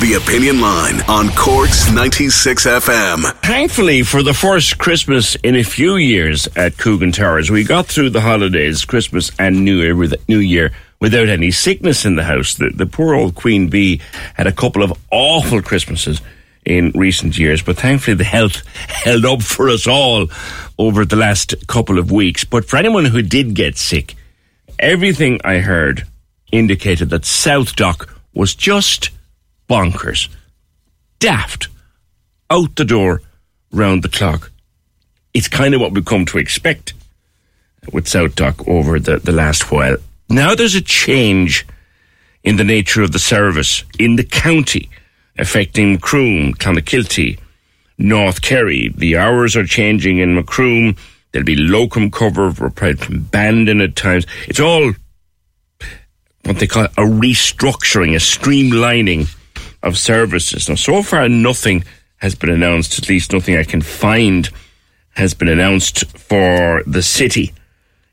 The Opinion Line on Cork's 96 FM. Thankfully, for the first Christmas in a few years at Coogan Towers, we got through the holidays, Christmas and New Year, without any sickness in the house. The poor old Queen Bee had a couple of awful Christmases in recent years, but thankfully the health held up for us all over the last couple of weeks. But for anyone who did get sick, everything I heard indicated that SouthDoc was just bonkers, daft, out the door, round the clock. It's kind of what we've come to expect with SouthDoc over the last while. Now there's a change in the nature of the service in the county, affecting Macroom, Clonacilty, North Kerry. The hours are changing in Macroom. There'll be locum cover, replied from Bandon at times. It's all what they call a restructuring, a streamlining of services. Now, so far, nothing has been announced, at least nothing I can find has been announced for the city.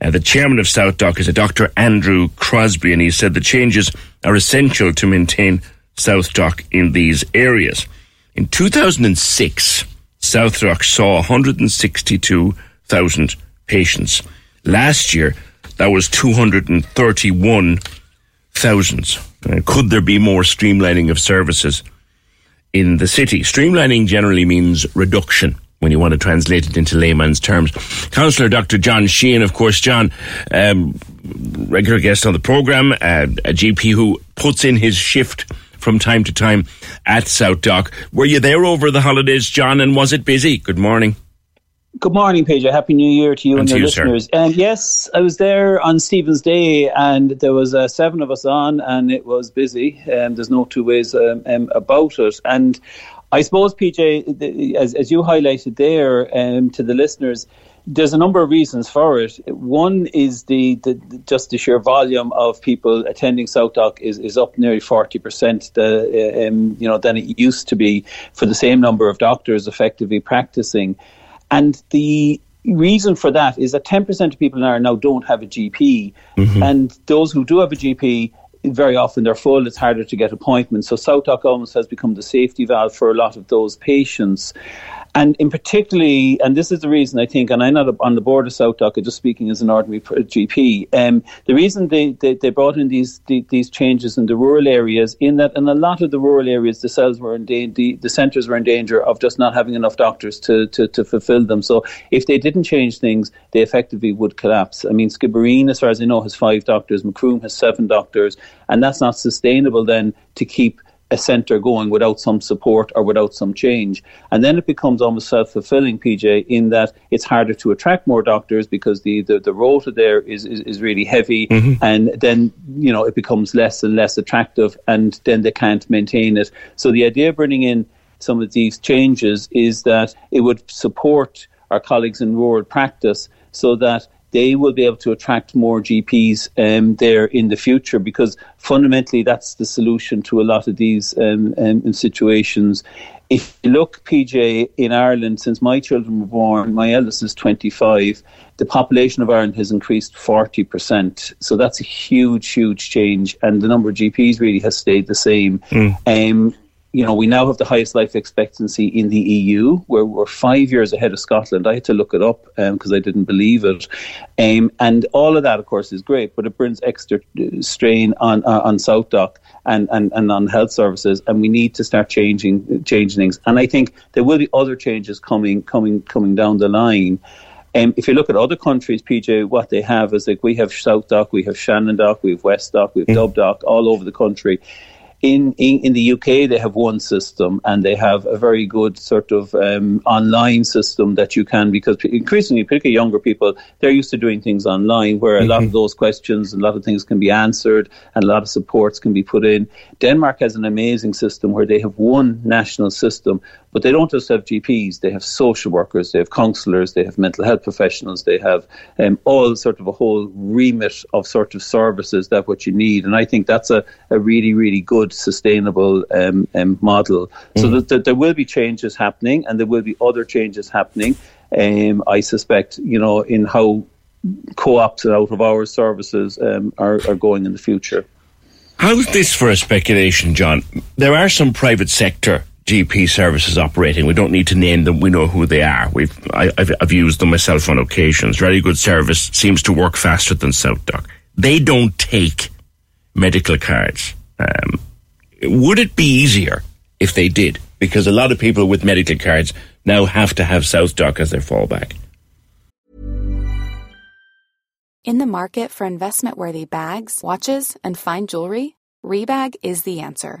The chairman of SouthDoc is a Dr. Andrew Crosby, and he said the changes are essential to maintain SouthDoc in these areas. In 2006, SouthDoc saw 162,000 patients. Last year, that was 231,000. Could there be more streamlining of services in the city? Streamlining generally means reduction when you want to translate it into layman's terms. Councillor Dr. John Sheehan, of course, John, regular guest on the programme, a GP who puts in his shift from time to time at SouthDoc. Were you there over the holidays, John, and was it busy? Good morning. Good morning, PJ. Happy New Year to you and your listeners. Yes, I was there on Stephen's Day, and there was seven of us on, and it was busy. There's no two ways about it. And I suppose, PJ, as you highlighted there to the listeners, there's a number of reasons for it. One is the sheer volume of people attending SouthDoc is up nearly 40% than it used to be for the same number of doctors effectively practicing. And the reason for that is that 10% of people in Ireland now don't have a GP. Mm-hmm. And those who do have a GP, very often they're full. It's harder to get appointments. So SouthDoc almost has become the safety valve for a lot of those patients. And in particularly, and this is the reason I think, and I'm not on the board of SouthDoc, I'm just speaking as an ordinary GP, the reason they brought in these changes in the rural areas, in that in a lot of the rural areas, the centres were in danger of just not having enough doctors to fulfil them. So if they didn't change things, they effectively would collapse. I mean, Skibbereen, as far as I know, has 5 doctors, Macroom has 7 doctors, and that's not sustainable then to keep a centre going without some support or without some change. And then it becomes almost self-fulfilling, PJ, in that it's harder to attract more doctors because the rota there is really heavy. Mm-hmm. And then, you know, it becomes less and less attractive, and then they can't maintain it. So the idea of bringing in some of these changes is that it would support our colleagues in rural practice so that they will be able to attract more GPs there in the future, because fundamentally that's the solution to a lot of these situations. If you look, PJ, in Ireland, since my children were born, my eldest is 25, the population of Ireland has increased 40%. So that's a huge, huge change. And the number of GPs really has stayed the same. Mm. you know, we now have the highest life expectancy in the EU, where we're 5 years ahead of Scotland. I had to look it up because I didn't believe it. And all of that, of course, is great, but it brings extra strain on SouthDoc and on health services, and we need to start changing things. And I think there will be other changes coming down the line. If you look at other countries, PJ, what they have is, like, we have SouthDoc, we have ShannonDoc, we have WestDoc, we have DubDoc all over the country. In the UK, they have one system, and they have a very good sort of online system that you can, because increasingly, particularly younger people, they're used to doing things online, where a lot of those questions and a lot of things can be answered and a lot of supports can be put in. Denmark has an amazing system where they have one national system, but they don't just have GPs. They have social workers, they have counsellors, they have mental health professionals, they have all sort of a whole remit of sort of services that what you need. And I think that's a really, really good sustainable model. So that there will be changes happening, and there will be other changes happening. I suspect, you know, in how co-ops and out of hours services are going in the future. How's this for a speculation, John? There are some private sector GP services operating. We don't need to name them. We know who they are. I've used them myself on occasions. Very good service. Seems to work faster than SouthDoc. They don't take medical cards. Would it be easier if they did? Because a lot of people with medical cards now have to have SouthDoc as their fallback. In the market for investment-worthy bags, watches, and fine jewelry, Rebag is the answer.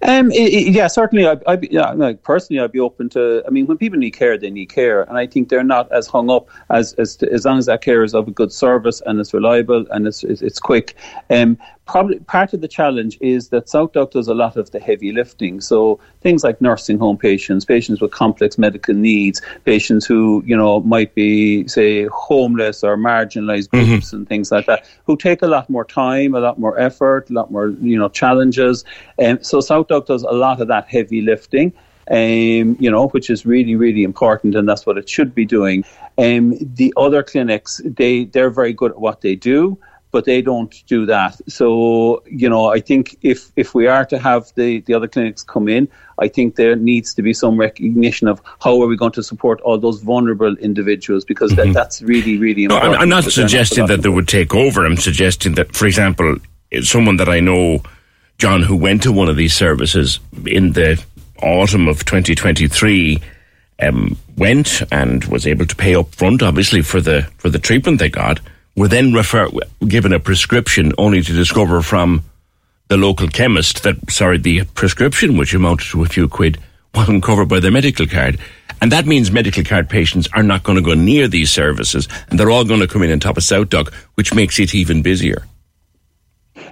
Certainly. Personally, I'd be open to. I mean, when people need care, they need care, and I think they're not as hung up as long as that care is of a good service and it's reliable and it's quick. Probably part of the challenge is that SouthDoc does a lot of the heavy lifting. So things like nursing home patients, patients with complex medical needs, patients who, you know, might be, say, homeless or marginalized groups and things like that, who take a lot more time, a lot more effort, a lot more, you know, challenges. So SouthDoc does a lot of that heavy lifting, you know, which is really, really important, and that's what it should be doing. The other clinics, they're very good at what they do, but they don't do that. So, you know, I think if we are to have the other clinics come in, I think there needs to be some recognition of how are we going to support all those vulnerable individuals, because that's really, really important. No, I'm not suggesting that they would take over. I'm suggesting that, for example, someone that I know, John, who went to one of these services in the autumn of 2023, went and was able to pay up front, obviously, for the treatment they got, were then given a prescription, only to discover from the local chemist that, the prescription, which amounted to a few quid, wasn't covered by their medical card. And that means medical card patients are not going to go near these services, and they're all going to come in on top of SouthDoc, which makes it even busier.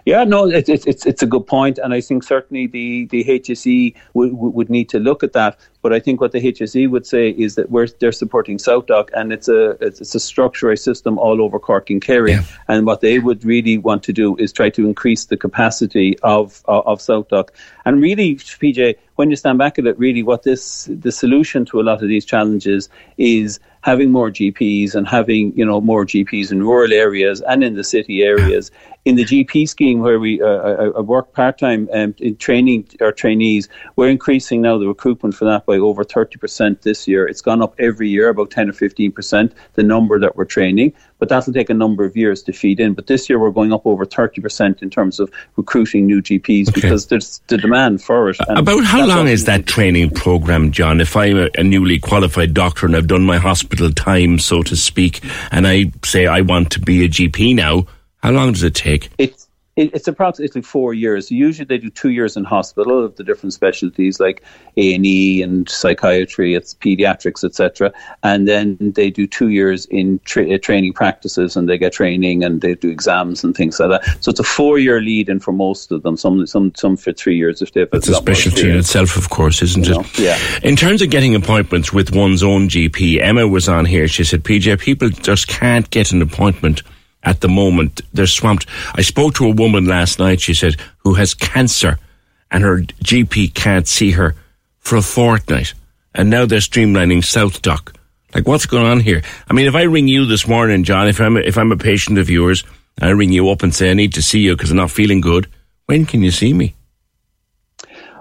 Yeah, no, it's a good point, and I think certainly the HSE would need to look at that. But I think what the HSE would say is that they're supporting SouthDoc, and it's a structural system all over Cork and Kerry. Yeah. And what they would really want to do is try to increase the capacity of SouthDoc. And really, PJ, when you stand back at it, really what the solution to a lot of these challenges is having more GPs and having, you know, more GPs in rural areas and in the city areas. In the GP scheme where we I work part-time in training our trainees, we're increasing now the recruitment for that by over 30% this year. It's gone up every year, about 10 or 15%, the number that we're training. But that'll take a number of years to feed in. But this year we're going up over 30% in terms of recruiting new GPs because there's the demand for it. And about how long is that training programme, John? If I'm a newly qualified doctor and I've done my hospital time, so to speak, and I say I want to be a GP now, how long does it take? It's approximately 4 years. Usually they do 2 years in hospital of the different specialties like A&E and psychiatry, it's paediatrics, etc. And then they do 2 years in training practices, and they get training and they do exams and things like that. So it's a 4-year lead in for most of them, some for 3 years if they've... It's a specialty in itself, of course, isn't it? Yeah. In terms of getting appointments with one's own GP, Emma was on here, she said, PJ, people just can't get an appointment at the moment, they're swamped. I spoke to a woman last night, she said, who has cancer and her GP can't see her for a fortnight. And now they're streamlining SouthDoc. Like, what's going on here? I mean, if I ring you this morning, John, if I'm a patient of yours, I ring you up and say, I need to see you because I'm not feeling good, when can you see me?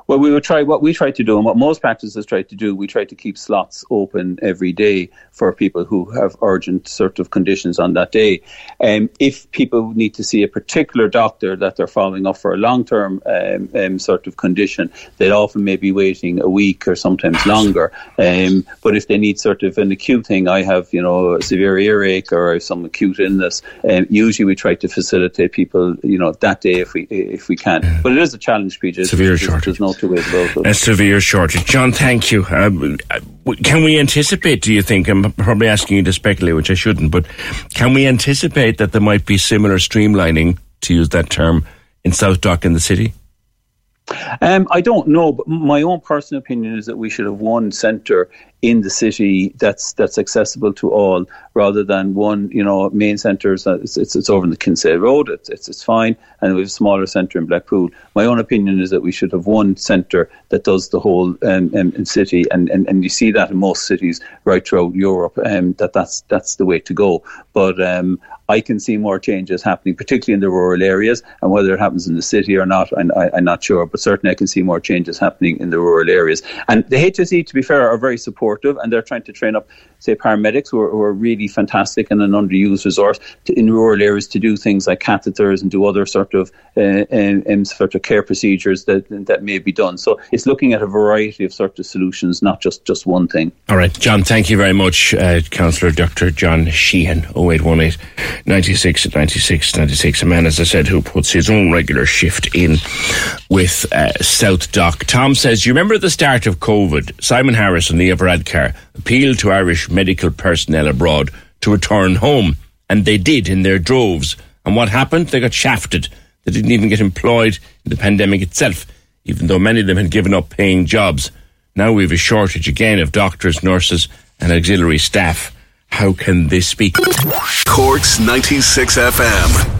Well, what we try to do and what most practices try to do, we try to keep slots open every day for people who have urgent sort of conditions on that day. If people need to see a particular doctor that they're following up for a long-term sort of condition, they often may be waiting a week or sometimes longer. But if they need sort of an acute thing, I have, you know, a severe earache or some acute illness, usually we try to facilitate people, you know, that day if we can. But it is a challenge, PJ. Severe shortage. A severe shortage. John, thank you. Can we anticipate, do you think, I'm probably asking you to speculate, which I shouldn't, but can we anticipate that there might be similar streamlining, to use that term, in SouthDoc in the city? I don't know, but my own personal opinion is that we should have one centre in the city that's accessible to all, rather than one, you know, main centre. It's over in the Kinsale Road. It's fine, and we have a smaller centre in Blackpool. My own opinion is that we should have one centre that does the whole city, and you see that in most cities right throughout Europe. That's the way to go. But I can see more changes happening, particularly in the rural areas, and whether it happens in the city or not, I'm not sure. But certainly, I can see more changes happening in the rural areas. And the HSE, to be fair, are very supportive. And they're trying to train up, say, paramedics who are really fantastic and an underused resource in rural areas to do things like catheters and do other sort of care procedures that may be done. So it's looking at a variety of sort of solutions, not just one thing. All right, John, thank you very much. Councillor Dr. John Sheehan, 0818 96 96 96. A man, as I said, who puts his own regular shift in with SouthDoc. Tom says, you remember at the start of COVID, Simon Harris and Nia Radcar appealed to Irish medical personnel abroad to return home, and they did in their droves. And what happened? They got shafted. They didn't even get employed in the pandemic itself, even though many of them had given up paying jobs. Now we have a shortage again of doctors, nurses and auxiliary staff. How can this be? Cork's 96 FM.